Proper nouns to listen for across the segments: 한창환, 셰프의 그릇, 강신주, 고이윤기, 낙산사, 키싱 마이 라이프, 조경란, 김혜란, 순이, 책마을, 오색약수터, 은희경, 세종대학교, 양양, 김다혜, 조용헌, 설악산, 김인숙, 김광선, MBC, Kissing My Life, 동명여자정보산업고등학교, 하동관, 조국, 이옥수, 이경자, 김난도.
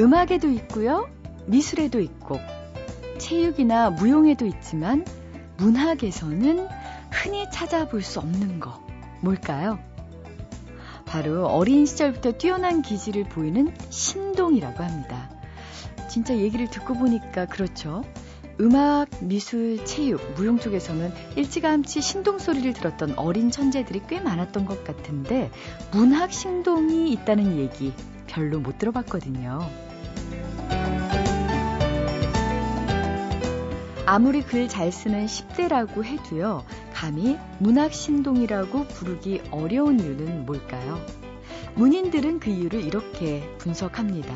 음악에도 있고요, 미술에도 있고, 체육이나 무용에도 있지만 문학에서는 흔히 찾아볼 수 없는 거, 뭘까요? 바로 어린 시절부터 뛰어난 기질을 보이는 신동이라고 합니다. 진짜 얘기를 듣고 보니까 그렇죠. 음악, 미술, 체육, 무용 쪽에서는 일찌감치 신동 소리를 들었던 어린 천재들이 꽤 많았던 것 같은데 문학 신동이 있다는 얘기 별로 못 들어봤거든요. 아무리 글 잘 쓰는 10대라고 해도요, 감히 문학 신동이라고 부르기 어려운 이유는 뭘까요? 문인들은 그 이유를 이렇게 분석합니다.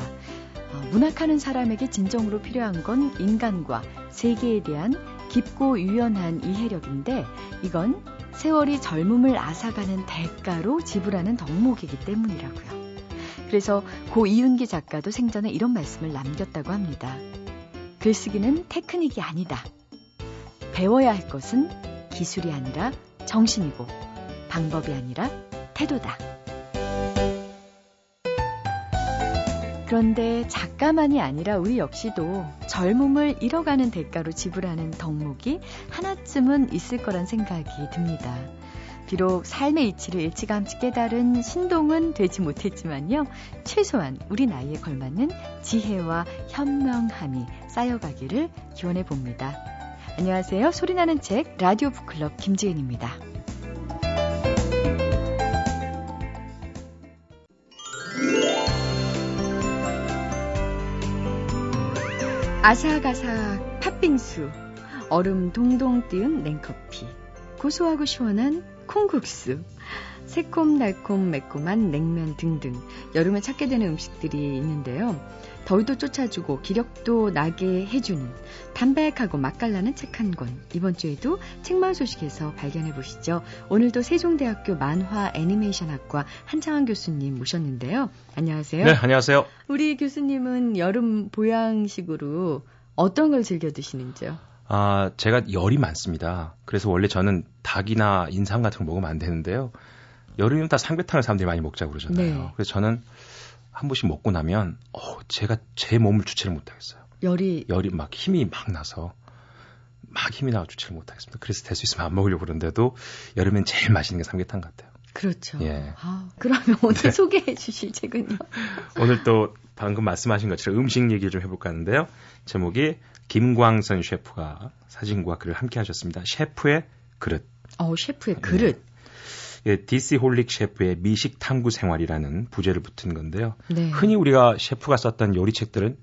문학하는 사람에게 진정으로 필요한 건 인간과 세계에 대한 깊고 유연한 이해력인데, 이건 세월이 젊음을 앗아가는 대가로 지불하는 덕목이기 때문이라고요. 그래서 고이윤기 작가도 생전에 이런 말씀을 남겼다고 합니다. 글쓰기는 테크닉이 아니다. 배워야 할 것은 기술이 아니라 정신이고 방법이 아니라 태도다. 그런데 작가만이 아니라 우리 역시도 젊음을 잃어가는 대가로 지불하는 덕목이 하나쯤은 있을 거란 생각이 듭니다. 비록 삶의 이치를 일찌감치 깨달은 신동은 되지 못했지만요, 최소한 우리 나이에 걸맞는 지혜와 현명함이 쌓여가기를 기원해 봅니다. 안녕하세요. 소리나는 책 라디오 북클럽 김지은입니다. 아삭아삭 팥빙수, 얼음 동동 띄운 냉커피, 고소하고 시원한 콩국수, 새콤달콤 매콤한 냉면 등등 여름에 찾게 되는 음식들이 있는데요. 더위도 쫓아주고 기력도 나게 해주는 담백하고 맛깔나는 책 한 권, 이번 주에도 책마을 소식에서 발견해 보시죠. 오늘도 세종대학교 만화 애니메이션학과 한창환 교수님 모셨는데요. 안녕하세요. 네, 안녕하세요. 우리 교수님은 여름 보양식으로 어떤 걸 즐겨 드시는지요? 제가 열이 많습니다. 그래서 원래 저는 닭이나 인삼 같은 걸 먹으면 안 되는데요. 여름이면 다 삼계탕을 사람들이 많이 먹자고 그러잖아요. 네. 그래서 저는 한 번씩 먹고 나면 제가 제 몸을 주체를 못하겠어요. 열이 막 힘이 막 나서 막 힘이 나서 주체를 못하겠습니다. 그래서 될 수 있으면 안 먹으려고 그러는데도 여름엔 제일 맛있는 게 삼계탕 같아요. 그렇죠. 예. 그러면 오늘 네. 소개해 주실 책은요? 오늘 또 방금 말씀하신 것처럼 음식 얘기를 좀 해볼까 하는데요. 제목이 김광선 셰프가 사진과 글을 함께 하셨습니다. 셰프의 그릇. 셰프의 그릇. 네. 예, DC 홀릭 셰프의 미식 탐구 생활이라는 부제를 붙은 건데요. 네. 흔히 우리가 셰프가 썼던 요리책들은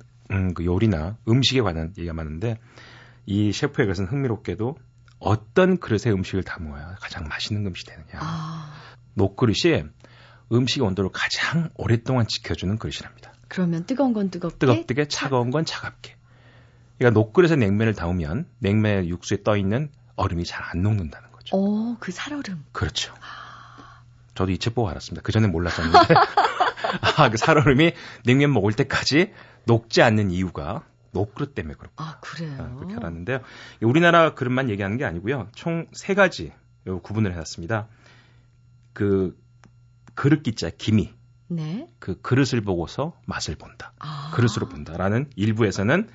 그 요리나 음식에 관한 얘기가 많은데, 이 셰프의 그릇은 흥미롭게도 어떤 그릇에 음식을 담아야 가장 맛있는 음식이 되느냐. 녹그릇이 음식의 온도를 가장 오랫동안 지켜주는 그릇이랍니다. 그러면 뜨거운 건 뜨겁게, 차가운 건 차갑게. 그러니까 녹그릇에 냉면을 담으면 냉면 육수에 떠있는 얼음이 잘 안 녹는다는 거죠. 그 살얼음. 그렇죠. 저도 이 책 보고 알았습니다. 그전에 몰랐었는데. 그 살얼음이 냉면 먹을 때까지 녹지 않는 이유가 녹그릇 때문에 그렇구나. 그래요? 그렇게 알았는데요. 우리나라 그릇만 얘기하는 게 아니고요. 총 3가지 구분을 해놨습니다. 그 그릇 기자 김이. 네. 그 그릇을 보고서 맛을 본다. 그릇으로 본다라는 일부에서는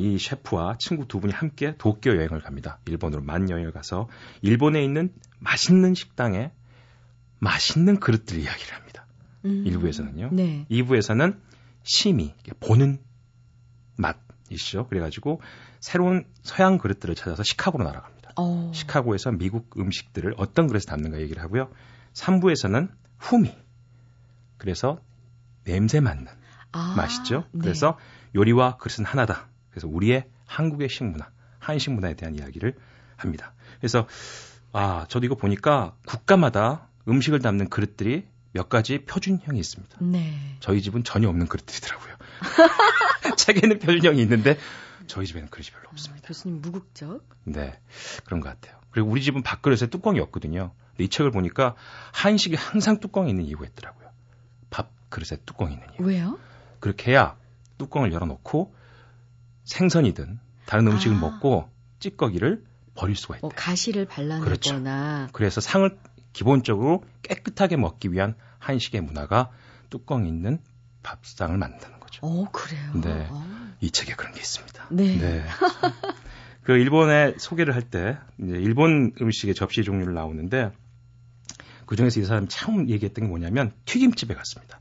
이 셰프와 친구 2분이 함께 도쿄 여행을 갑니다. 일본으로 만 여행을 가서 일본에 있는 맛있는 식당에 맛있는 그릇들 이야기를 합니다. 1부에서는요. 네. 2부에서는 시미, 보는 맛이시죠. 그래가지고 새로운 서양 그릇들을 찾아서 시카고로 날아갑니다. 시카고에서 미국 음식들을 어떤 그릇에 담는가 얘기를 하고요. 3부에서는 후미. 그래서 냄새 맡는 맛이죠. 그래서 네. 요리와 그릇은 하나다. 그래서 우리의 한국의 식문화, 한식 문화에 대한 이야기를 합니다. 그래서 저도 이거 보니까 국가마다 음식을 담는 그릇들이 몇 가지 표준형이 있습니다. 네. 저희 집은 전혀 없는 그릇들이더라고요. 책에는 표준형이 있는데 저희 집에는 그릇이 별로 없습니다. 교수님 무국적? 네, 그런 것 같아요. 그리고 우리 집은 밥그릇에 뚜껑이 없거든요. 근데 이 책을 보니까 한식이 항상 뚜껑이 있는 이유가 있더라고요. 그릇에 뚜껑이 있는 이유. 왜요? 그렇게 해야 뚜껑을 열어놓고 생선이든 다른 음식을 먹고 찌꺼기를 버릴 수가 있대요. 가시를 발라내거나. 그렇죠. 그래서 상을 기본적으로 깨끗하게 먹기 위한 한식의 문화가 뚜껑이 있는 밥상을 만든다는 거예요. 거죠. 오, 그래요? 네. 이 책에 그런 게 있습니다. 네. 네. 그 일본에 소개를 할 때 일본 음식의 접시 종류를 나오는데 그중에서 이 사람이 처음 얘기했던 게 뭐냐면 튀김집에 갔습니다.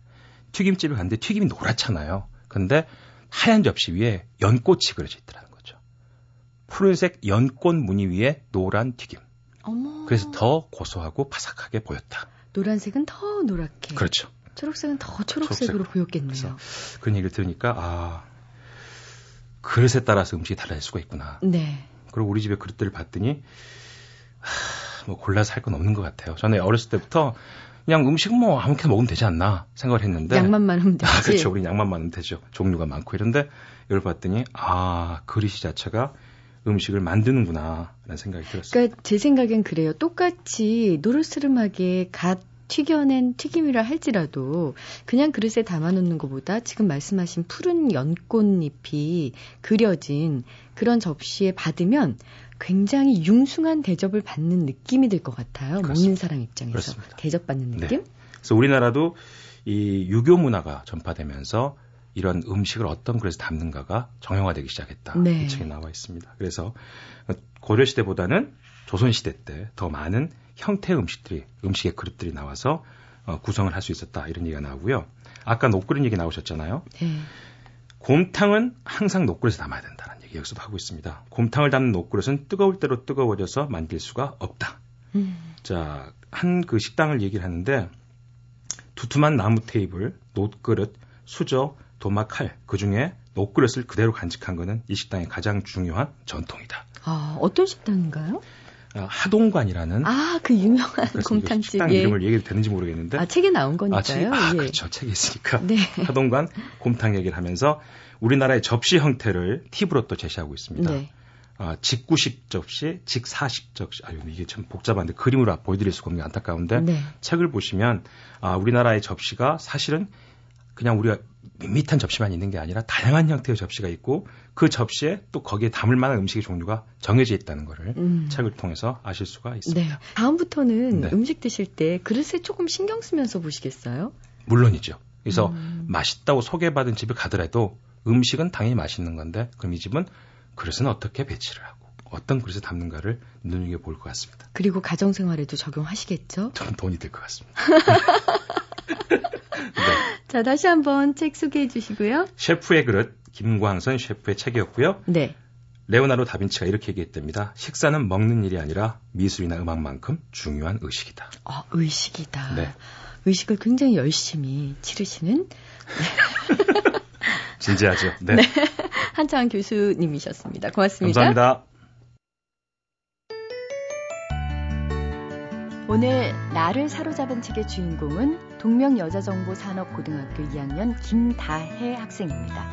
튀김집에 갔는데 튀김이 노랗잖아요. 근데 하얀 접시 위에 연꽃이 그려져 있더라는 거죠. 푸른색 연꽃 무늬 위에 노란 튀김. 어머. 그래서 더 고소하고 바삭하게 보였다. 노란색은 더 노랗게. 그렇죠. 초록색은 더 초록색으로 보였겠네요. 그런 얘기를 들으니까 아, 그릇에 따라서 음식이 달라질 수가 있구나. 네. 그리고 우리 집에 그릇들을 봤더니 뭐 골라서 할 건 없는 것 같아요. 저는 어렸을 때부터 그냥 음식 뭐 아무렇게나 먹으면 되지 않나 생각을 했는데 양만 많으면 되지. 아, 그렇죠. 우리 양만 많으면 되죠. 종류가 많고 이런데 이걸 봤더니 아, 그릇이 자체가 음식을 만드는구나 라는 생각이 들었어요. 그러니까 제 생각엔 그래요. 똑같이 노릇스름하게 갓 튀겨낸 튀김이라 할지라도 그냥 그릇에 담아놓는 것보다 지금 말씀하신 푸른 연꽃잎이 그려진 그런 접시에 받으면 굉장히 융숭한 대접을 받는 느낌이 들 것 같아요. 그렇습니다. 먹는 사람 입장에서. 그렇습니다. 대접받는 느낌? 네. 그래서 우리나라도 이 유교 문화가 전파되면서 이런 음식을 어떤 그릇에 담는가가 정형화되기 시작했다. 네. 이 책에 나와 있습니다. 그래서 고려시대보다는 조선시대 때 더 많은 형태의 음식들이, 음식의 그릇들이 나와서 구성을 할 수 있었다. 이런 얘기가 나오고요. 아까 녹그릇 얘기 나오셨잖아요. 네. 곰탕은 항상 녹그릇에 담아야 된다는 얘기 여기서도 하고 있습니다. 곰탕을 담는 녹그릇은 뜨거울 대로 뜨거워져서 만들 수가 없다. 자, 한 그 식당을 얘기를 하는데 두툼한 나무 테이블, 녹그릇, 수저, 도마 칼, 그중에 녹그릇을 그대로 간직한 거는 이 식당의 가장 중요한 전통이다. 아, 어떤 식당인가요? 하동관이라는 그 유명한 곰탕집의 식당 이름을 얘기해도 되는지 모르겠는데 책에 나온 거니까요. 예. 그렇죠. 책에 있으니까. 네. 하동관 곰탕 얘기를 하면서 우리나라의 접시 형태를 팁으로 또 제시하고 있습니다. 네. 직구식 접시, 직사식 접시. 아유, 이게 참 복잡한데 그림으로 보여드릴 수가 없는 게 안타까운데 네. 책을 보시면 우리나라의 접시가 사실은 그냥 우리가 밋밋한 접시만 있는 게 아니라 다양한 형태의 접시가 있고 그 접시에 또 거기에 담을 만한 음식의 종류가 정해져 있다는 거를 책을 통해서 아실 수가 있습니다. 네. 다음부터는 음식 드실 때 그릇에 조금 신경 쓰면서 보시겠어요? 물론이죠. 그래서 맛있다고 소개받은 집에 가더라도 음식은 당연히 맛있는 건데 그럼 이 집은 그릇은 어떻게 배치를 하고 어떤 그릇에 담는가를 눈여겨볼 것 같습니다. 그리고 가정생활에도 적용하시겠죠? 좀 돈이 들 것 같습니다. 네. 자, 다시 한번 책 소개해 주시고요. 셰프의 그릇, 김광선 셰프의 책이었고요. 네. 레오나르도 다빈치가 이렇게 얘기했답니다. 식사는 먹는 일이 아니라 미술이나 음악만큼 중요한 의식이다. 의식이다. 네. 의식을 굉장히 열심히 치르시는. 네. 진지하죠. 네. 네. 한창환 교수님이셨습니다. 고맙습니다. 감사합니다. 오늘 나를 사로잡은 책의 주인공은 동명여자정보산업고등학교 2학년 김다혜 학생입니다.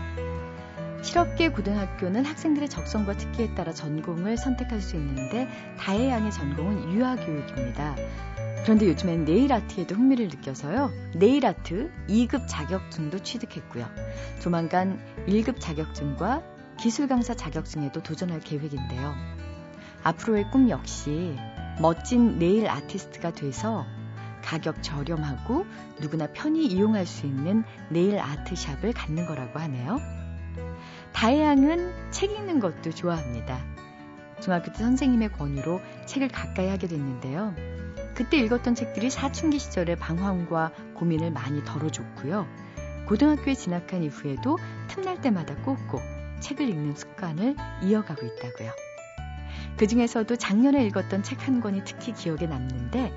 실업계 고등학교는 학생들의 적성과 특기에 따라 전공을 선택할 수 있는데 다혜 양의 전공은 유아교육입니다. 그런데 요즘엔 네일아트에도 흥미를 느껴서요. 네일아트 2급 자격증도 취득했고요. 조만간 1급 자격증과 기술강사 자격증에도 도전할 계획인데요. 앞으로의 꿈 역시 멋진 네일 아티스트가 돼서 가격 저렴하고 누구나 편히 이용할 수 있는 네일 아트샵을 갖는 거라고 하네요. 다혜양은 책 읽는 것도 좋아합니다. 중학교 때 선생님의 권유로 책을 가까이 하게 됐는데요. 그때 읽었던 책들이 사춘기 시절의 방황과 고민을 많이 덜어줬고요. 고등학교에 진학한 이후에도 틈날 때마다 꼭꼭 책을 읽는 습관을 이어가고 있다고요. 그 중에서도 작년에 읽었던 책 한 권이 특히 기억에 남는데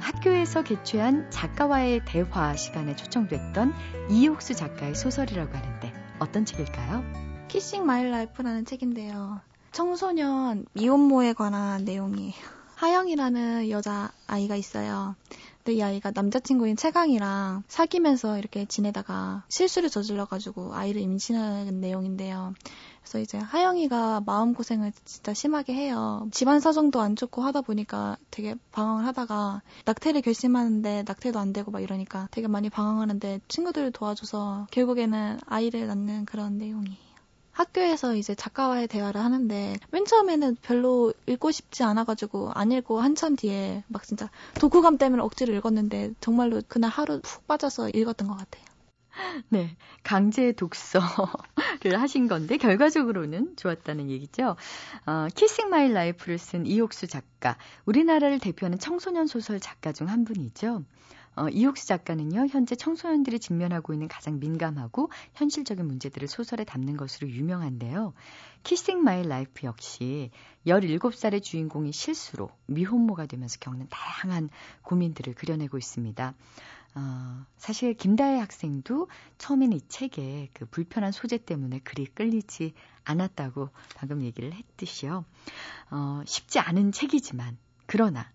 학교에서 개최한 작가와의 대화 시간에 초청됐던 이옥수 작가의 소설이라고 하는데 어떤 책일까요? Kissing My Life라는 책인데요. 청소년 미혼모에 관한 내용이에요. 하영이라는 여자아이가 있어요. 근데 이 아이가 남자친구인 채강이랑 사귀면서 이렇게 지내다가 실수를 저질러가지고 아이를 임신하는 내용인데요. 그래서 이제 하영이가 마음고생을 진짜 심하게 해요. 집안 사정도 안 좋고 하다 보니까 되게 방황을 하다가 낙태를 결심하는데 낙태도 안 되고 막 이러니까 되게 많이 방황하는데 친구들을 도와줘서 결국에는 아이를 낳는 그런 내용이에요. 학교에서 이제 작가와의 대화를 하는데 맨 처음에는 별로 읽고 싶지 않아가지고 안 읽고 한참 뒤에 막 진짜 독후감 때문에 억지로 읽었는데 정말로 그날 하루 푹 빠져서 읽었던 것 같아요. 네, 강제 독서를 하신 건데 결과적으로는 좋았다는 얘기죠. 키싱 마이 라이프를 쓴 이옥수 작가, 우리나라를 대표하는 청소년 소설 작가 중 한 분이죠. 이옥수 작가는요, 현재 청소년들이 직면하고 있는 가장 민감하고 현실적인 문제들을 소설에 담는 것으로 유명한데요. 키싱 마이 라이프 역시 17살의 주인공이 실수로 미혼모가 되면서 겪는 다양한 고민들을 그려내고 있습니다. 사실 김다혜 학생도 처음에는 이 책에 그 불편한 소재 때문에 그리 끌리지 않았다고 방금 얘기를 했듯이요. 쉽지 않은 책이지만, 그러나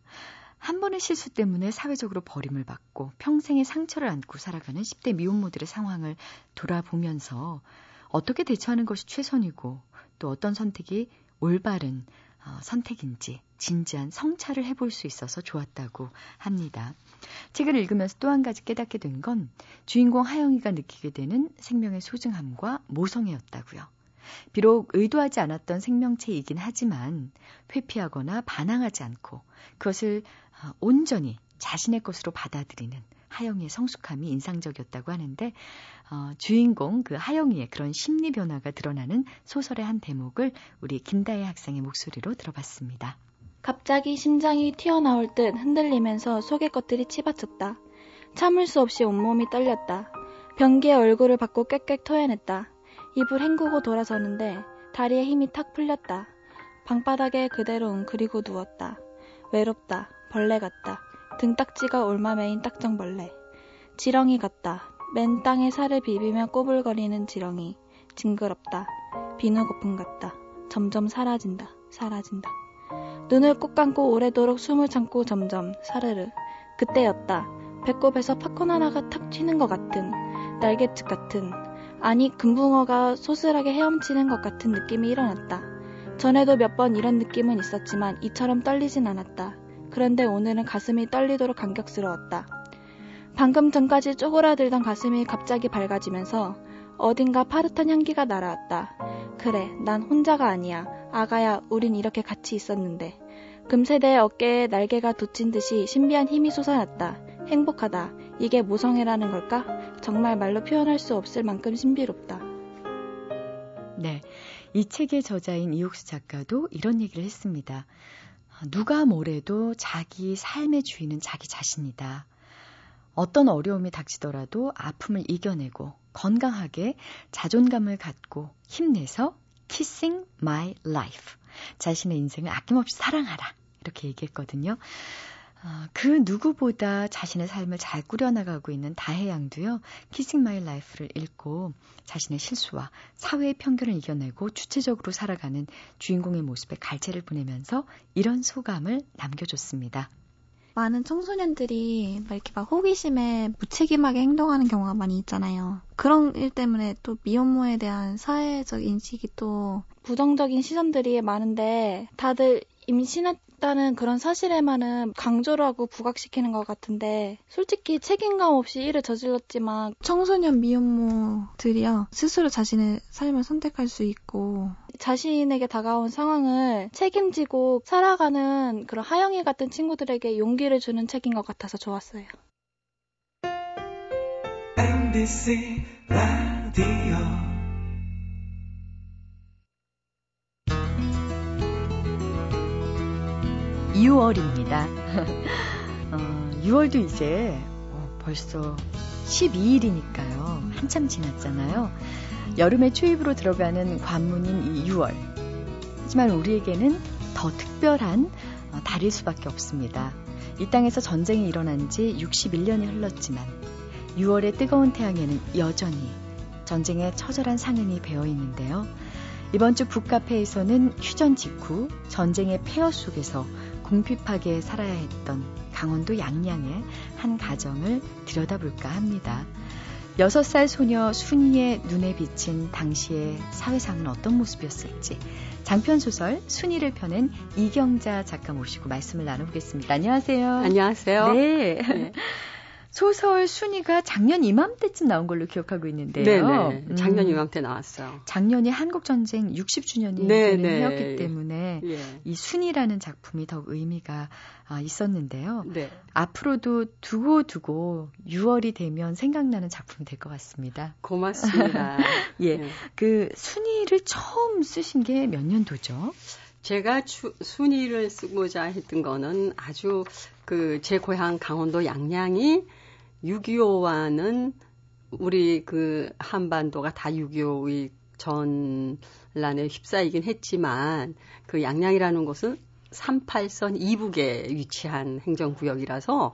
한 번의 실수 때문에 사회적으로 버림을 받고 평생의 상처를 안고 살아가는 10대 미혼모들의 상황을 돌아보면서 어떻게 대처하는 것이 최선이고 또 어떤 선택이 올바른 선택인지 진지한 성찰을 해볼 수 있어서 좋았다고 합니다. 책을 읽으면서 또 한 가지 깨닫게 된 건 주인공 하영이가 느끼게 되는 생명의 소중함과 모성애였다고요. 비록 의도하지 않았던 생명체이긴 하지만 회피하거나 반항하지 않고 그것을 온전히 자신의 것으로 받아들이는 하영이의 성숙함이 인상적이었다고 하는데 주인공 그 하영이의 그런 심리 변화가 드러나는 소설의 한 대목을 우리 김다혜 학생의 목소리로 들어봤습니다. 갑자기 심장이 튀어나올 듯 흔들리면서 속의 것들이 치받쳤다. 참을 수 없이 온몸이 떨렸다. 변기에 얼굴을 받고 꽥꽥 토해냈다. 입을 헹구고 돌아서는데 다리에 힘이 탁 풀렸다. 방바닥에 그대로 웅크리고 누웠다. 외롭다. 벌레 같다. 등딱지가 올마매인 딱정벌레. 지렁이 같다. 맨 땅에 살을 비비며 꼬불거리는 지렁이. 징그럽다. 비누거품 같다. 점점 사라진다. 사라진다. 눈을 꼭 감고 오래도록 숨을 참고 점점 사르르. 그때였다. 배꼽에서 팝콘 하나가 탁 튀는 것 같은. 날갯짓 같은. 아니 금붕어가 소슬하게 헤엄치는 것 같은 느낌이 일어났다. 전에도 몇 번 이런 느낌은 있었지만 이처럼 떨리진 않았다. 그런데 오늘은 가슴이 떨리도록 감격스러웠다. 방금 전까지 쪼그라들던 가슴이 갑자기 밝아지면서 어딘가 파릇한 향기가 날아왔다. 그래, 난 혼자가 아니야. 아가야, 우린 이렇게 같이 있었는데. 금세대의 어깨에 날개가 돋친 듯이 신비한 힘이 솟아났다. 행복하다. 이게 모성애라는 걸까? 정말 말로 표현할 수 없을 만큼 신비롭다. 네, 이 책의 저자인 이옥수 작가도 이런 얘기를 했습니다. 누가 뭐래도 자기 삶의 주인은 자기 자신이다. 어떤 어려움이 닥치더라도 아픔을 이겨내고 건강하게 자존감을 갖고 힘내서 Kissing My Life, 자신의 인생을 아낌없이 사랑하라, 이렇게 얘기했거든요. 그 누구보다 자신의 삶을 잘 꾸려나가고 있는 다혜 양도요, 키싱 마이 라이프를 읽고 자신의 실수와 사회의 편견을 이겨내고 주체적으로 살아가는 주인공의 모습에 갈채를 보내면서 이런 소감을 남겨줬습니다. 많은 청소년들이 막 이렇게 막 호기심에 무책임하게 행동하는 경우가 많이 있잖아요. 그런 일 때문에 또 미혼모에 대한 사회적 인식이 또 부정적인 시선들이 많은데 다들 임신했다는 그런 사실에만은 강조를 하고 부각시키는 것 같은데 솔직히 책임감 없이 일을 저질렀지만 청소년 미혼모들이요, 스스로 자신의 삶을 선택할 수 있고 자신에게 다가온 상황을 책임지고 살아가는 그런 하영이 같은 친구들에게 용기를 주는 책인 것 같아서 좋았어요. MBC 라디오 (6월입니다) 6월도 이제 벌써 12일이니까요. 한참 지났잖아요. 여름의 초입으로 들어가는 관문인 이 6월. 하지만 우리에게는 더 특별한 달일 수밖에 없습니다. 이 땅에서 전쟁이 일어난 지 61년이 흘렀지만 6월의 뜨거운 태양에는 여전히 전쟁의 처절한 상흔이 배어 있는데요. 이번 주 북카페에서는 휴전 직후 전쟁의 폐허 속에서 궁핍하게 살아야 했던 강원도 양양의 한 가정을 들여다볼까 합니다. 6살 소녀 순이의 눈에 비친 당시의 사회상은 어떤 모습이었을지 장편소설 순이를 펴낸 이경자 작가 모시고 말씀을 나눠보겠습니다. 안녕하세요. 안녕하세요. 네. 소설 순이가 작년 이맘때쯤 나온 걸로 기억하고 있는데요. 네네. 작년 이맘때 나왔어요. 작년이 한국전쟁 60주년이 되는 해였기 때문에 예. 이 순이라는 작품이 더욱 의미가 있었는데요. 네. 앞으로도 두고두고 6월이 되면 생각나는 작품이 될 것 같습니다. 고맙습니다. 예, 네. 그 순이를 처음 쓰신 게 몇 년도죠? 제가 순이를 쓰고자 했던 거는 아주 그 제 고향 강원도 양양이 6.25와는 우리 그 한반도가 다 6.25의 전란에 휩싸이긴 했지만 그 양양이라는 곳은 38선 이북에 위치한 행정구역이라서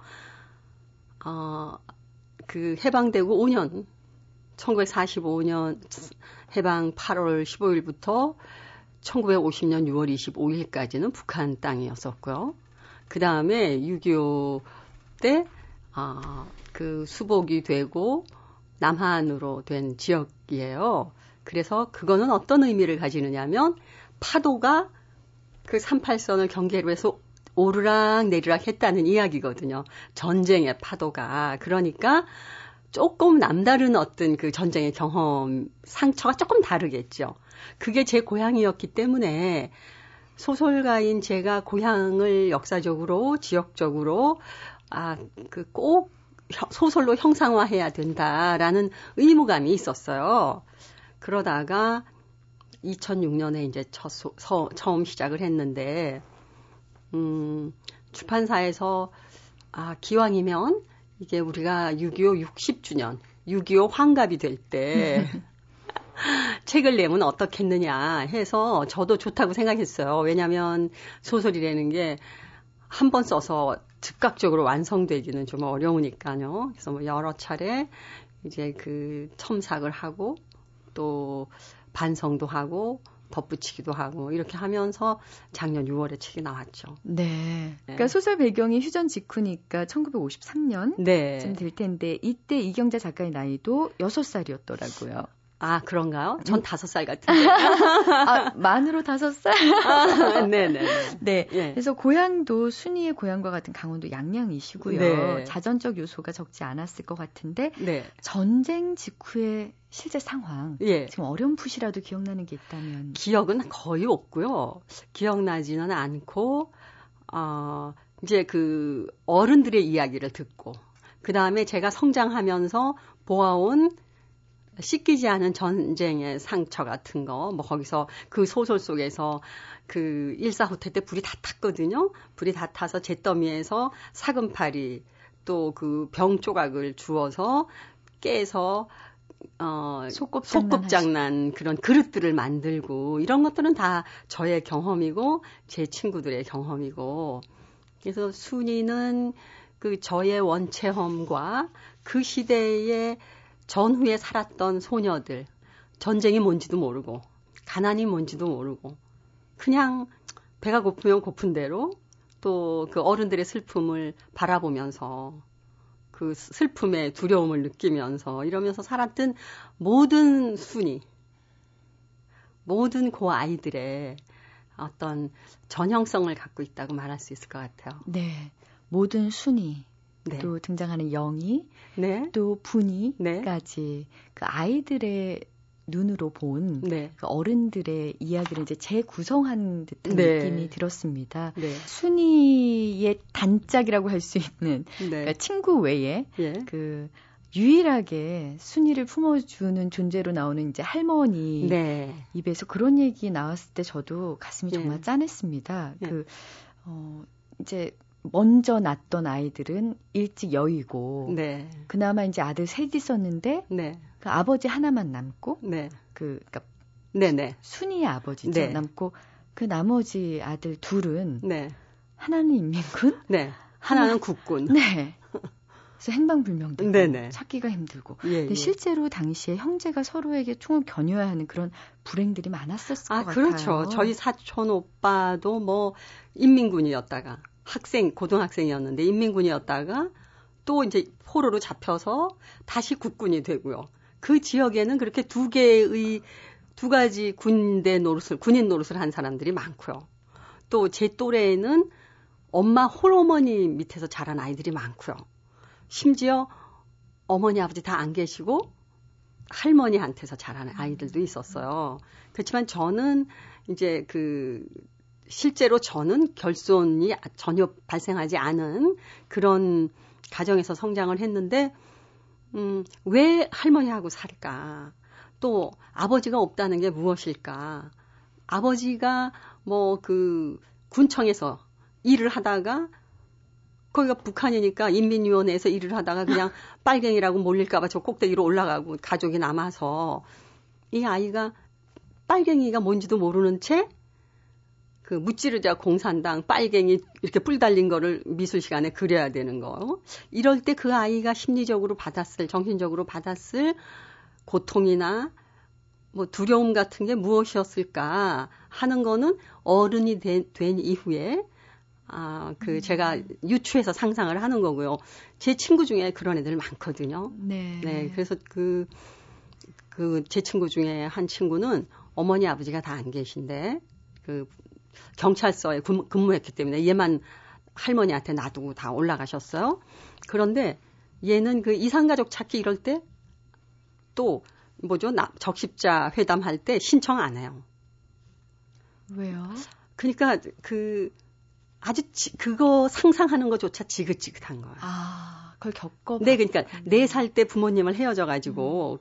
그 해방되고 5년 1945년 해방 8월 15일부터 1950년 6월 25일까지는 북한 땅이었었고요. 그 다음에 6.25 때 그 수복이 되고 남한으로 된 지역이에요. 그래서 그거는 어떤 의미를 가지느냐면 파도가 그 38선을 경계로 해서 오르락 내리락 했다는 이야기거든요. 전쟁의 파도가. 그러니까 조금 남다른 어떤 그 전쟁의 경험, 상처가 조금 다르겠죠. 그게 제 고향이었기 때문에 소설가인 제가 고향을 역사적으로, 지역적으로, 그 꼭 소설로 형상화해야 된다라는 의무감이 있었어요. 그러다가 2006년에 이제 처음 시작을 했는데, 출판사에서, 기왕이면, 이게 우리가 6.25 60주년, 6.25 환갑이 될 때 책을 내면 어떻겠느냐 해서 저도 좋다고 생각했어요. 왜냐하면 소설이라는 게 한 번 써서 즉각적으로 완성되기는 좀 어려우니까요. 그래서 뭐 여러 차례 이제 그 첨삭을 하고 또 반성도 하고 덧붙이기도 하고 이렇게 하면서 작년 6월에 책이 나왔죠. 네. 네. 그러니까 소설 배경이 휴전 직후니까 1953년쯤 네. 될 텐데 이때 이경자 작가의 나이도 6살이었더라고요. 아, 그런가요? 전 5살 같은데. 만으로 5살? 네네. 네. 네. 그래서 고향도 순이의 고향과 같은 강원도 양양이시고요. 네. 자전적 요소가 적지 않았을 것 같은데 네. 전쟁 직후의 실제 상황, 예. 지금 어렴풋이라도 기억나는 게 있다면? 기억은 거의 없고요. 기억나지는 않고 이제 그 어른들의 이야기를 듣고 그다음에 제가 성장하면서 보아온 씻기지 않은 전쟁의 상처 같은 거, 뭐 거기서 그 소설 속에서 그 일사후퇴 때 불이 다 탔거든요. 불이 다 타서 잿더미에서 사금파리 또 그 병 조각을 주워서 깨서 소꿉장난 그런 그릇들을 만들고 이런 것들은 다 저의 경험이고 제 친구들의 경험이고 그래서 순이는 그 저의 원체험과 그 시대의 전후에 살았던 소녀들 전쟁이 뭔지도 모르고 가난이 뭔지도 모르고 그냥 배가 고프면 고픈 대로 또 그 어른들의 슬픔을 바라보면서 그 슬픔의 두려움을 느끼면서 이러면서 살았던 모든 순이, 모든 그 아이들의 어떤 전형성을 갖고 있다고 말할 수 있을 것 같아요. 네, 모든 순이, 네. 또 등장하는 영이, 네. 또 분이까지 네. 그 아이들의 눈으로 본 네. 그 어른들의 이야기를 이제 재구성한 듯한 네. 느낌이 들었습니다. 네. 순이의 단짝이라고 할 수 있는 네. 그러니까 친구 외에 예. 그 유일하게 순이를 품어주는 존재로 나오는 이제 할머니 네. 입에서 그런 얘기 나왔을 때 저도 가슴이 정말 예. 짠했습니다. 예. 그 이제 먼저 낳던 아이들은 일찍 여의고 네. 그나마 이제 아들 셋 있었는데 네. 그 아버지 하나만 남고 네. 그러니까 네네. 순이의 아버지죠. 네. 남고 그 나머지 아들 둘은 네. 하나는 인민군, 네. 하나는 국군. 네. 그래서 행방불명되고 네네. 찾기가 힘들고 예, 근데 예. 실제로 당시에 형제가 서로에게 총을 겨누어야 하는 그런 불행들이 많았었을 것 그렇죠. 같아요. 저희 사촌 오빠도 뭐 인민군이었다가 고등학생이었는데 인민군이었다가 또 이제 포로로 잡혀서 다시 국군이 되고요. 그 지역에는 그렇게 두 가지 군인 노릇을 한 사람들이 많고요. 또 제 또래에는 엄마 홀어머니 밑에서 자란 아이들이 많고요. 심지어 어머니 아버지 다 안 계시고 할머니한테서 자라는 아이들도 있었어요. 그렇지만 저는 이제 실제로 저는 결손이 전혀 발생하지 않은 그런 가정에서 성장을 했는데, 왜 할머니하고 살까? 또 아버지가 없다는 게 무엇일까? 아버지가 군청에서 일을 하다가, 거기가 북한이니까 인민위원회에서 일을 하다가 그냥 빨갱이라고 몰릴까봐 저 꼭대기로 올라가고 가족이 남아서, 이 아이가 빨갱이가 뭔지도 모르는 채 그 무찌르자 공산당 빨갱이 이렇게 뿔 달린 거를 미술 시간에 그려야 되는 거. 이럴 때 그 아이가 심리적으로 받았을, 정신적으로 받았을 고통이나 두려움 같은 게 무엇이었을까 하는 거는 어른이 된 이후에 제가 유추해서 상상을 하는 거고요. 제 친구 중에 그런 애들 많거든요. 네. 네. 그래서 제 친구 중에 한 친구는 어머니, 아버지가 다 안 계신데, 경찰서에 근무했기 때문에 얘만 할머니한테 놔두고 다 올라가셨어요. 그런데 얘는 이상가족 찾기 이럴 때 또, 적십자 회담할 때 신청 안 해요. 왜요? 그러니까 그거 상상하는 것조차 지긋지긋한 거야. 아, 그걸 겪어봤어요. 네, 그러니까 4살 때 부모님을 헤어져가지고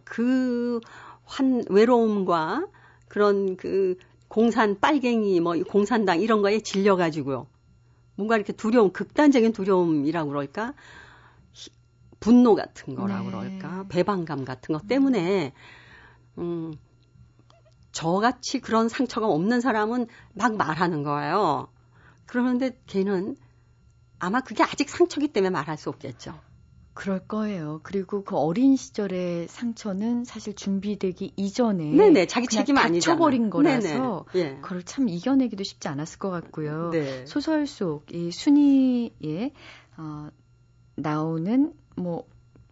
외로움과 그런 공산 빨갱이, 공산당 이런 거에 질려가지고요. 뭔가 이렇게 두려움, 극단적인 두려움이라고 그럴까? 분노 같은 거라고 네. 그럴까? 배반감 같은 것 때문에, 저같이 그런 상처가 없는 사람은 막 말하는 거예요. 그러는데 걔는 아마 그게 아직 상처기 때문에 말할 수 없겠죠. 그럴 거예요. 그리고 그 어린 시절의 상처는 사실 준비되기 이전에 네네, 자기 책임 아니잖아요. 닥쳐버린 거라서 예. 그걸 참 이겨내기도 쉽지 않았을 것 같고요. 네. 소설 속 이 순이의 나오는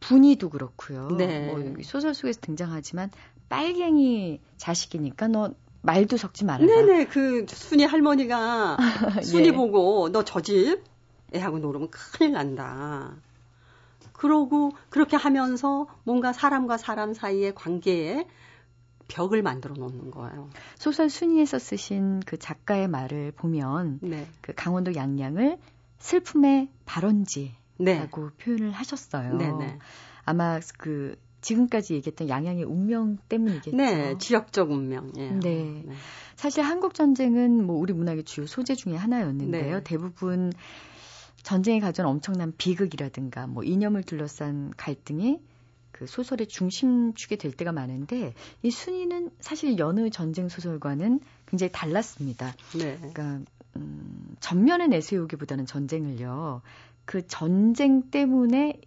분이도 그렇고요. 네. 소설 속에서 등장하지만 빨갱이 자식이니까 너 말도 섞지 말아라. 네네, 순이 할머니가 순이 예. 보고 너 저 집 애하고 놀으면 큰일 난다. 그러고 그렇게 하면서 뭔가 사람과 사람 사이의 관계에 벽을 만들어 놓는 거예요. 소설 순이에서 쓰신 그 작가의 말을 보면 네. 강원도 양양을 슬픔의 발원지라고 네. 표현을 하셨어요. 네네. 아마 지금까지 얘기했던 양양의 운명 때문이겠죠. 네, 지역적 운명이에요. 네. 네. 사실 한국 전쟁은 우리 문학의 주요 소재 중에 하나였는데요. 네. 대부분 전쟁이 가져온 엄청난 비극이라든가 이념을 둘러싼 갈등이 소설의 중심축이 될 때가 많은데, 이 순이는 사실 여느 전쟁 소설과는 굉장히 달랐습니다. 네. 그러니까 전면에 내세우기보다는 전쟁을요. 그 전쟁 때문에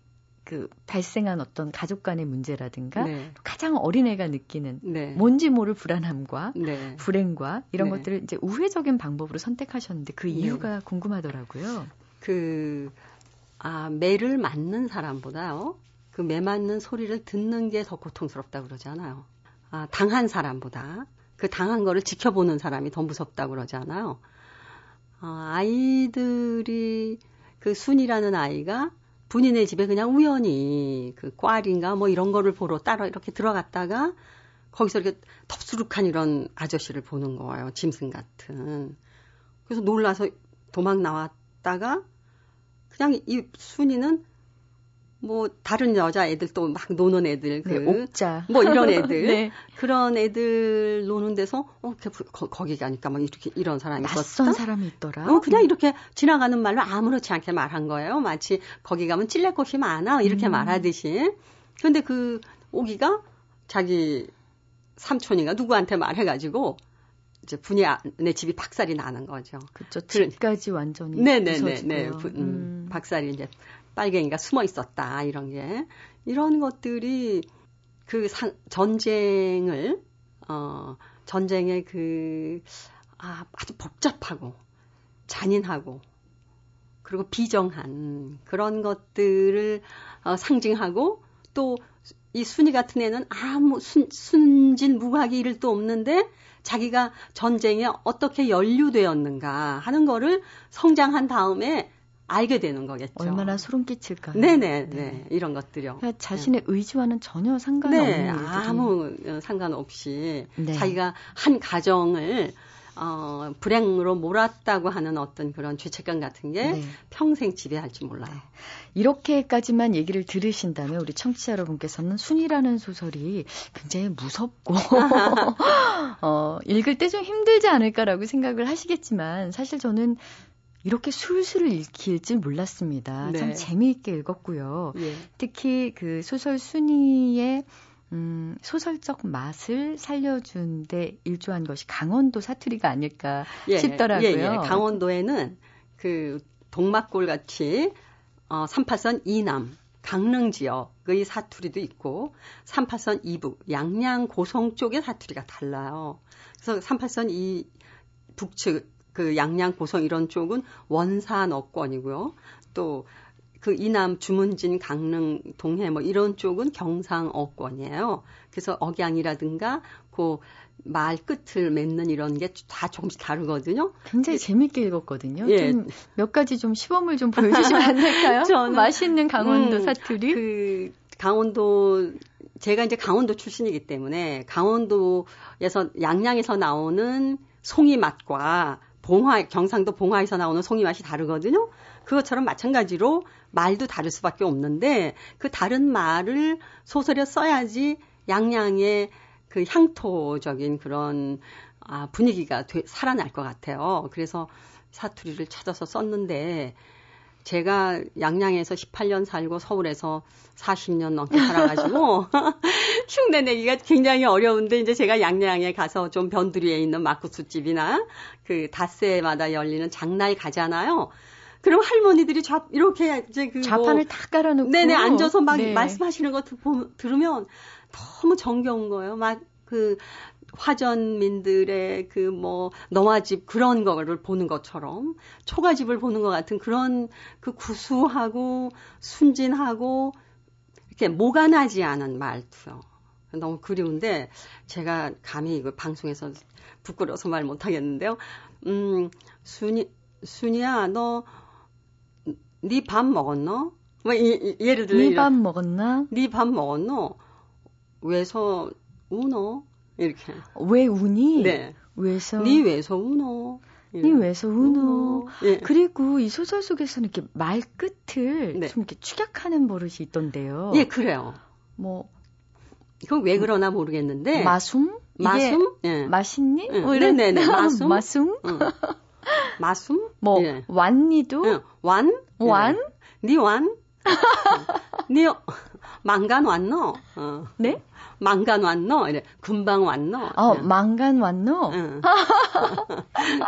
발생한 어떤 가족 간의 문제라든가 네. 가장 어린애가 느끼는 네. 뭔지 모를 불안함과 네. 불행과 이런 네. 것들을 이제 우회적인 방법으로 선택하셨는데 그 이유가 네. 궁금하더라고요. 매를 맞는 사람보다요. 매 맞는 소리를 듣는 게 더 고통스럽다고 그러잖아요. 당한 사람보다 당한 거를 지켜보는 사람이 더 무섭다고 그러잖아요. 아이들이 순이라는 아이가 본인의 집에 그냥 우연히 꽈리인가 이런 거를 보러 따라 이렇게 들어갔다가 거기서 이렇게 덥수룩한 이런 아저씨를 보는 거예요. 짐승 같은. 그래서 놀라서 도망 나왔다가 그냥 이 순이는 다른 여자애들 또 막 노는 애들 옥자 이런 애들 네. 그런 애들 노는 데서 거기 가니까 이렇게 이런 사람이 낯선 사람이 있더라. 그냥 이렇게 지나가는 말로 아무렇지 않게 말한 거예요. 마치 거기 가면 찔레 곳이 많아 이렇게 말하듯이. 그런데 오기가 자기 삼촌이가 누구한테 말해가지고 이제 내 집이 박살이 나는 거죠. 그렇죠. 집까지 완전히 네네네. 박살이 이제. 빨갱이가 숨어 있었다 이런 것들이 전쟁을 전쟁의 아주 복잡하고 잔인하고 그리고 비정한 그런 것들을 상징하고, 또 이 순이 같은 애는 순진무구하기 이를 또 없는데 자기가 전쟁에 어떻게 연루되었는가 하는 거를 성장한 다음에 알게 되는 거겠죠. 얼마나 소름 끼칠까요? 네네, 네. 이런 것들이요. 그러니까 자신의 의지와는 전혀 상관없는 일들이. 아무 상관없이 네. 자기가 한 가정을 불행으로 몰았다고 하는 어떤 그런 죄책감 같은 게 네. 평생 지배할지 몰라요. 네. 이렇게까지만 얘기를 들으신다면 우리 청취자 여러분께서는 순이라는 소설이 굉장히 무섭고 읽을 때 좀 힘들지 않을까라고 생각을 하시겠지만 사실 저는 이렇게 술술 읽힐 줄 몰랐습니다. 네. 참 재미있게 읽었고요. 예. 특히 그 소설 순이의 소설적 맛을 살려준 데 일조한 것이 강원도 사투리가 아닐까 싶더라고요. 예. 강원도에는 그 동막골 같이 38선 이남, 강릉 지역의 사투리도 있고 38선 이북, 양양 고성 쪽의 사투리가 달라요. 그래서 38선 이 북측, 그 양양 고성 이런 쪽은 원산 어권이고요. 또 그 이남 주문진 강릉 동해 뭐 이런 쪽은 경상 어권이에요. 그래서 억양이라든가 그 말 끝을 맺는 이런 게 다 조금씩 다르거든요. 굉장히 재밌게 읽었거든요. 예. 좀 몇 가지 좀 시범을 좀 보여주시면 안 될까요? 저는 맛있는 강원도 사투리. 그 강원도 제가 이제 강원도 출신이기 때문에 강원도에서 양양에서 나오는 송이 맛과 봉화, 경상도 봉화에서 나오는 송이 맛이 다르거든요. 그것처럼 마찬가지로 말도 다를 수밖에 없는데 그 다른 말을 소설에 써야지 양양의 그 향토적인 그런 분위기가 살아날 것 같아요. 그래서 사투리를 찾아서 썼는데 제가 양양에서 18년 살고 서울에서 40년 넘게 살아가지고 흉내내기가 굉장히 어려운데 이제 제가 양양에 가서 좀 변두리에 있는 막국수집이나 그 닷새마다 열리는 장날 가잖아요. 그럼 할머니들이 이렇게 이제 그 좌판을 다 깔아놓고 네네 앉아서 막 네. 말씀하시는 거 들으면 너무 정겨운 거예요. 막 그 화전민들의 그 뭐 너화집 그런 거를 보는 것처럼 초가집을 보는 것 같은 그런 그 구수하고 순진하고 이렇게 모가나지 않은 말투요. 너무 그리운데 제가 감히 이거 방송에서 부끄러워서 말 못하겠는데요. 순이야 너 네 밥 먹었노? 뭐 예를 들어 네 밥 먹었나? 네 밥 먹었노? 왜서 우노? 이렇게. 왜 우니? 네. 왜서? 네 왜서 우노? 네 왜서 우노? 네. 그리고 이 소설 속에서는 이렇게 말 끝을 네. 좀 이렇게 축약하는 버릇이 있던데요. 예, 그래요. 뭐 그건 왜 그러나 모르겠는데. 마숨? 예. 맛있니? 예. 뭐 이런 네네네. 마숨? 마숨? 뭐 예. 완니도? 예. 완? 예. 니 완? 니 망간 왔노? 어. 네? 망간 왔노? 이래. 금방 왔노? 네. 망간 왔노? 응.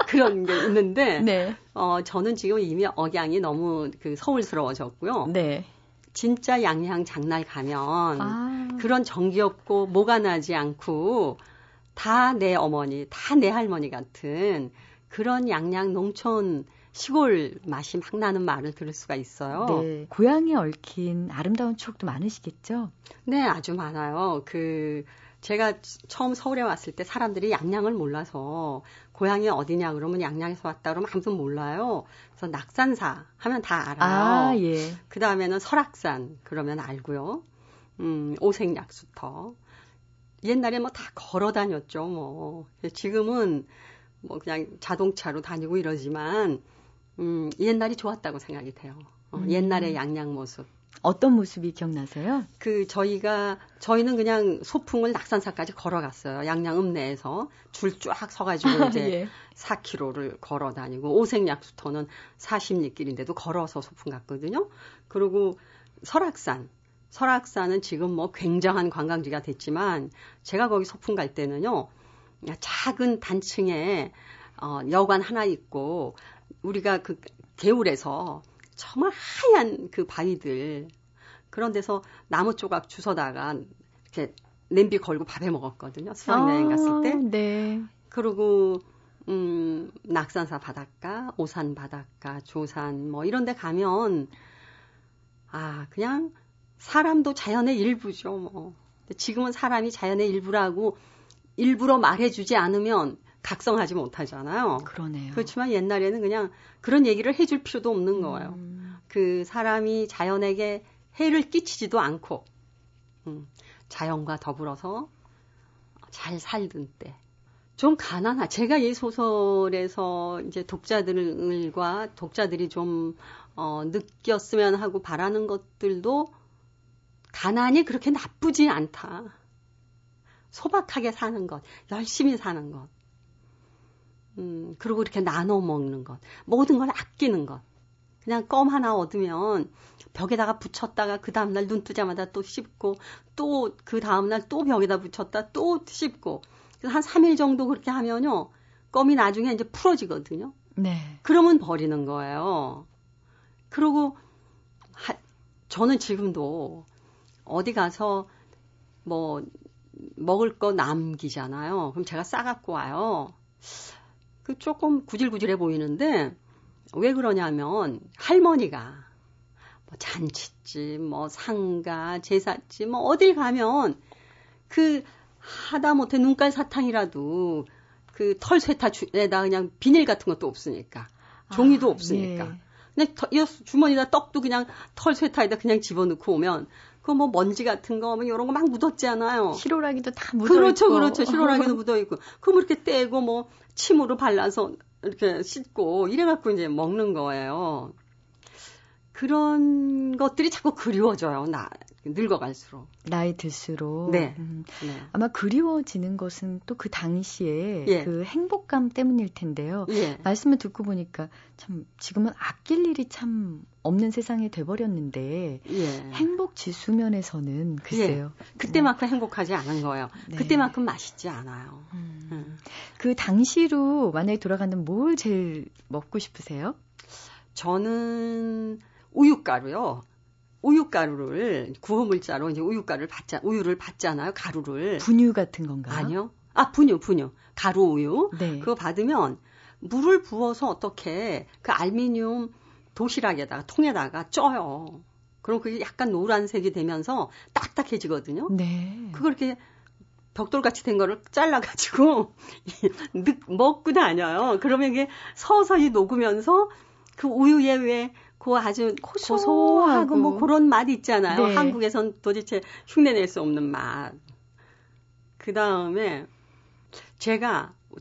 그런 게 있는데, 네. 저는 지금 이미 억양이 너무 그 서울스러워졌고요. 네. 진짜 양양 장날 가면 그런 정겹고 모가 나지 않고 다 내 어머니, 다 내 할머니 같은 그런 양양 농촌 시골 맛이 막 나는 말을 들을 수가 있어요. 네, 고향에 얽힌 아름다운 추억도 많으시겠죠? 네, 아주 많아요. 그 제가 처음 서울에 왔을 때 사람들이 양양을 몰라서 고향이 어디냐 그러면 양양에서 왔다 그러면 아무도 몰라요. 그래서 낙산사 하면 다 알아요. 아, 예. 그 다음에는 설악산 그러면 알고요. 오색약수터 옛날에 뭐 다 걸어 다녔죠. 뭐 지금은 뭐 그냥 자동차로 다니고 이러지만. 옛날이 좋았다고 생각이 돼요. 옛날의 양양 모습. 어떤 모습이 기억나세요? 그 저희는 그냥 소풍을 낙산사까지 걸어갔어요. 양양 읍내에서 줄 쫙 서가지고 이제 예. 4km를 걸어 다니고 오색약수터는 40리길인데도 걸어서 소풍 갔거든요. 그리고 설악산은 지금 뭐 굉장한 관광지가 됐지만 제가 거기 소풍 갈 때는요 작은 단층에 여관 하나 있고. 우리가 그 개울에서 정말 하얀 그 바위들 그런 데서 나무 조각 주워다가 이렇게 냄비 걸고 밥해 먹었거든요. 수학여행 갔을 때. 네. 그리고 낙산사 바닷가, 오산 바닷가, 조산 뭐 이런 데 가면 그냥 사람도 자연의 일부죠. 뭐. 지금은 사람이 자연의 일부라고 일부러 말해주지 않으면 각성하지 못하잖아요. 그러네요. 그렇지만 옛날에는 그냥 그런 얘기를 해줄 필요도 없는 거예요. 그 사람이 자연에게 해를 끼치지도 않고 자연과 더불어서 잘 살던 때 좀 가난한 제가 이 소설에서 이제 독자들과 독자들이 좀 느꼈으면 하고 바라는 것들도 가난이 그렇게 나쁘지 않다. 소박하게 사는 것, 열심히 사는 것, 그리고 이렇게 나눠 먹는 것, 모든 걸 아끼는 것. 그냥 껌 하나 얻으면 벽에다가 붙였다가 그 다음날 눈 뜨자마자 또 씹고 또 그 다음날 또 벽에다 붙였다 또 씹고 한 3일 정도 그렇게 하면요. 껌이 나중에 이제 풀어지거든요. 네. 그러면 버리는 거예요. 그리고 저는 지금도 어디 가서 뭐 먹을 거 남기잖아요. 그럼 제가 싸갖고 와요. 그 조금 구질구질해 보이는데 왜 그러냐면 할머니가 뭐 잔치집, 뭐 상가, 제사집, 뭐 어딜 가면 그 하다못해 눈깔 사탕이라도 그 털쇠타에다 그냥 비닐 같은 것도 없으니까 종이도 없으니까 예. 그냥 주머니에다 떡도 그냥 털쇠타에다 그냥 집어넣고 오면 그 뭐 먼지 같은 거 뭐 이런 거 막 묻었잖아요. 시로라기도 다 묻어 그렇죠, 있고. 그렇죠. 시로라기도 묻어 있고. 그럼 이렇게 떼고 뭐 침으로 발라서 이렇게 씻고 이래 갖고 이제 먹는 거예요. 그런 것들이 자꾸 그리워져요. 늙어갈수록. 나이 들수록. 네. 아마 그리워지는 것은 또 그 당시에 예. 그 행복감 때문일 텐데요. 예. 말씀을 듣고 보니까 참 지금은 아낄 일이 참 없는 세상이 돼버렸는데 예. 행복 지수면에서는 글쎄요. 예. 그때만큼 행복하지 않은 거예요. 네. 그때만큼 맛있지 않아요. 그 당시로 만약에 돌아간다면 뭘 제일 먹고 싶으세요? 저는 우유가루요. 우유가루를 구호물자로 이제 우유를 받잖아요. 가루를 분유 같은 건가요? 아니요. 아 분유 가루 우유. 네. 그거 받으면 물을 부어서 어떻게 그 알미늄 도시락에다가 통에다가 쪄요. 그럼 그게 약간 노란색이 되면서 딱딱해지거든요. 네. 그걸 이렇게 벽돌같이 된 거를 잘라가지고 먹고 다녀요. 그러면 이게 서서히 녹으면서 그 우유에 왜 그 아주 고소하고 뭐 그런 맛 있잖아요. 네. 한국에선 도대체 흉내낼 수 없는 맛. 그 다음에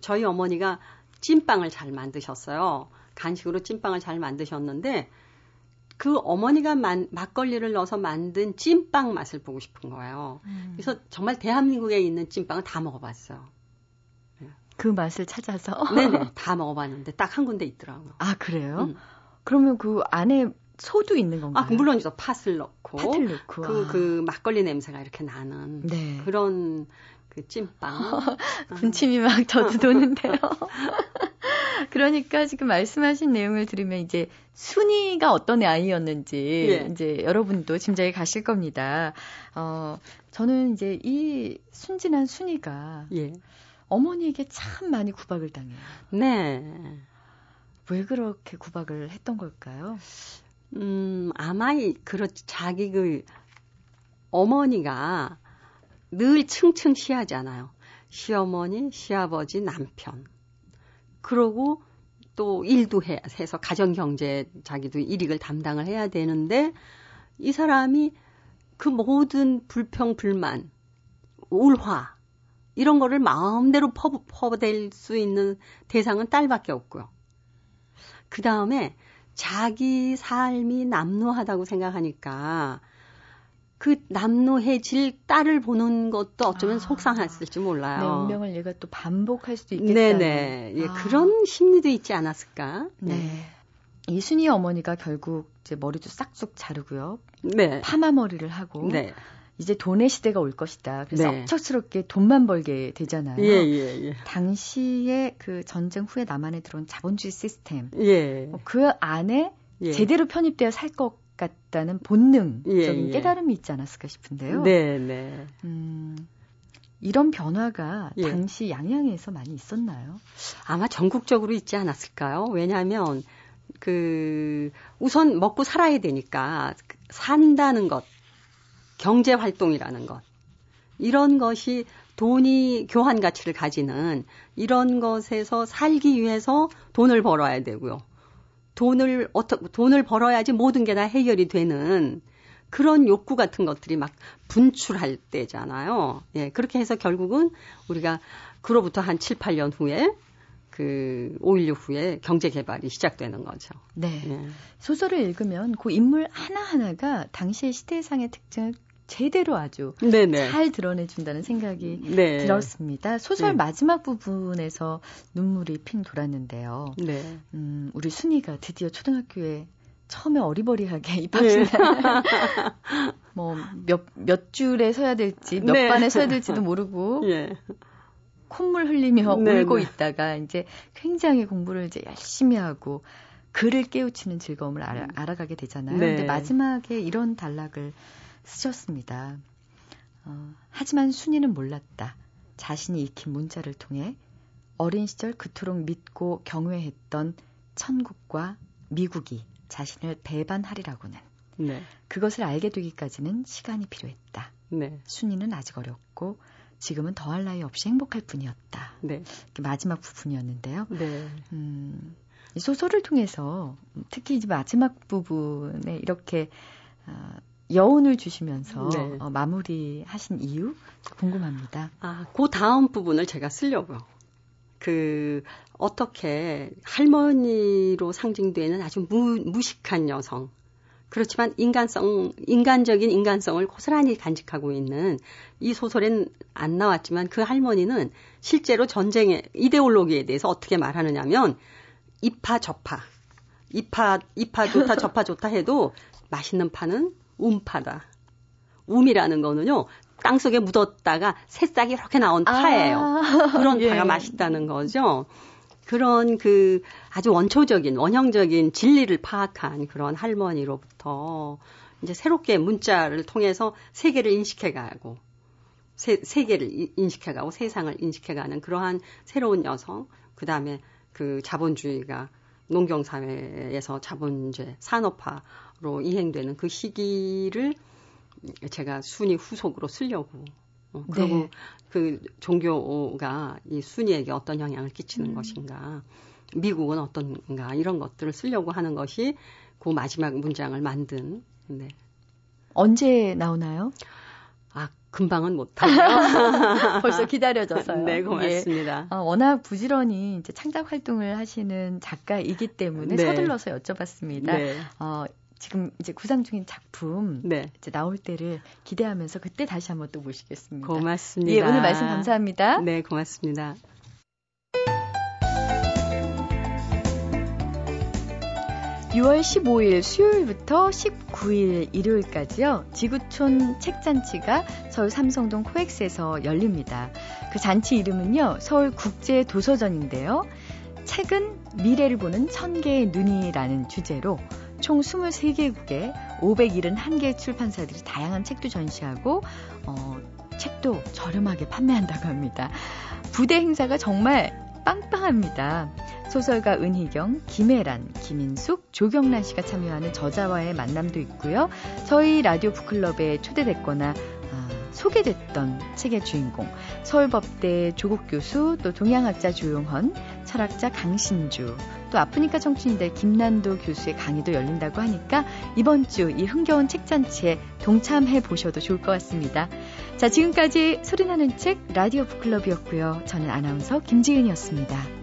저희 어머니가 찐빵을 잘 만드셨어요. 간식으로 찐빵을 잘 만드셨는데 그 어머니가 막걸리를 넣어서 만든 찐빵 맛을 보고 싶은 거예요. 그래서 정말 대한민국에 있는 찐빵을 다 먹어봤어요. 그 맛을 찾아서? 네네. 다 먹어봤는데 딱 한 군데 있더라고요. 아, 그래요? 그러면 그 안에 소도 있는 건가요? 아, 물론이죠. 팥을 넣고. 그 막걸리 냄새가 이렇게 나는 네. 그런 그 찐빵. 군침이 막 저도 도는데요. 그러니까 지금 말씀하신 내용을 들으면 이제 순이가 어떤 아이였는지 예. 이제 여러분도 짐작이 가실 겁니다. 저는 이제 이 순진한 순이가 예. 어머니에게 참 많이 구박을 당해요. 네. 왜 그렇게 구박을 했던 걸까요? 아마 자기 그 어머니가 늘 층층시하잖아요. 시어머니, 시아버지, 남편. 그러고 또 일도 해서 가정경제 자기도 일익을 담당을 해야 되는데 이 사람이 그 모든 불평, 불만, 울화 이런 거를 마음대로 퍼댈 수 있는 대상은 딸밖에 없고요. 그 다음에 자기 삶이 남루하다고 생각하니까 그 남루해질 딸을 보는 것도 어쩌면 속상했을지 몰라요. 네, 운명을 얘가 또 반복할 수도 있겠다는. 네네. 예, 그런 심리도 있지 않았을까. 네. 이 순이 어머니가 결국 이제 머리도 싹둑 자르고요. 네. 파마머리를 하고. 네. 이제 돈의 시대가 올 것이다. 그래서 네. 억척스럽게 돈만 벌게 되잖아요. 예. 당시에 그 전쟁 후에 남한에 들어온 자본주의 시스템. 예. 그 안에 예. 제대로 편입되어 살 것 같다는 본능적인 깨달음이 있지 않았을까 싶은데요. 네. 이런 변화가 당시 양양에서 많이 있었나요? 아마 전국적으로 있지 않았을까요? 왜냐하면 우선 먹고 살아야 되니까 산다는 것. 경제활동이라는 것. 이런 것이 돈이 교환 가치를 가지는 이런 것에서 살기 위해서 돈을 벌어야 되고요. 돈을 벌어야지 모든 게 다 해결이 되는 그런 욕구 같은 것들이 막 분출할 때잖아요. 예, 그렇게 해서 결국은 우리가 그로부터 한 7, 8년 후에 그 5.16 후에 경제 개발이 시작되는 거죠. 네. 예. 소설을 읽으면 그 인물 하나하나가 당시의 시대상의 특징을 제대로 아주 네네. 잘 드러내준다는 생각이 네. 들었습니다. 소설 네. 마지막 부분에서 눈물이 핑 돌았는데요. 네. 우리 순이가 드디어 초등학교에 처음에 어리버리하게 입학을 뭐 몇 줄에 서야 될지 몇 네. 반에 서야 될지도 모르고 예. 콧물 흘리며 네, 울고 네. 있다가 이제 굉장히 공부를 이제 열심히 하고 글을 깨우치는 즐거움을 알아가게 되잖아요. 네. 근데 마지막에 이런 단락을 쓰셨습니다. 하지만 순이는 몰랐다. 자신이 익힌 문자를 통해 어린 시절 그토록 믿고 경외했던 천국과 미국이 자신을 배반하리라고는. 네. 그것을 알게 되기까지는 시간이 필요했다. 네. 순이는 아직 어렸고 지금은 더할 나위 없이 행복할 뿐이었다. 네. 마지막 부분이었는데요. 네. 이 소설을 통해서 특히 이제 마지막 부분에 이렇게 여운을 주시면서 네. 마무리하신 이유 궁금합니다. 아, 그 다음 부분을 제가 쓰려고요. 그 어떻게 할머니로 상징되는 아주 무식한 여성, 그렇지만 인간적인 인간성을 고스란히 간직하고 있는 이 소설엔 안 나왔지만 그 할머니는 실제로 전쟁의 이데올로기에 대해서 어떻게 말하느냐면 이파 좋다 저파 좋다 해도 맛있는 파는 움파다. 움이라는 거는요. 땅속에 묻었다가 새싹이 이렇게 나온 파예요. 그런 예. 파가 맛있다는 거죠. 그런 그 아주 원초적인 원형적인 진리를 파악한 그런 할머니로부터 이제 새롭게 문자를 통해서 세계를 인식해가고 세상을 인식해가는 그러한 새로운 여성, 그다음에 그 자본주의가 농경사회에서 자본제, 산업화로 이행되는 그 시기를 제가 순이 후속으로 쓰려고. 그리고 네. 그 종교가 이 순이에게 어떤 영향을 끼치는 것인가, 미국은 어떤가, 이런 것들을 쓰려고 하는 것이 그 마지막 문장을 만든. 네. 언제 나오나요? 아, 금방은 못하고요. 벌써 기다려져서요. 네, 고맙습니다. 예. 워낙 부지런히 이제 창작 활동을 하시는 작가이기 때문에 네. 서둘러서 여쭤봤습니다. 네. 지금 이제 구상 중인 작품 네. 이제 나올 때를 기대하면서 그때 다시 한번 또 모시겠습니다. 고맙습니다. 예, 오늘 말씀 감사합니다. 네, 고맙습니다. (목소리) 6월 15일 수요일부터 19일 일요일까지요. 지구촌 책잔치가 서울 삼성동 코엑스에서 열립니다. 그 잔치 이름은요. 서울국제도서전인데요. 책은 미래를 보는 1000개의 눈이라는 주제로 총 23개국에 571개의 출판사들이 다양한 책도 전시하고 책도 저렴하게 판매한다고 합니다. 부대 행사가 정말 빵빵합니다. 소설가 은희경, 김혜란, 김인숙, 조경란 씨가 참여하는 저자와의 만남도 있고요. 저희 라디오 북클럽에 초대됐거나 소개됐던 책의 주인공 서울법대 조국 교수, 또 동양학자 조용헌, 철학자 강신주, 또 아프니까 청춘인데 김난도 교수의 강의도 열린다고 하니까 이번 주 이 흥겨운 책잔치에 동참해 보셔도 좋을 것 같습니다. 자, 지금까지 소리나는 책 라디오 북클럽이었고요. 저는 아나운서 김지은이었습니다.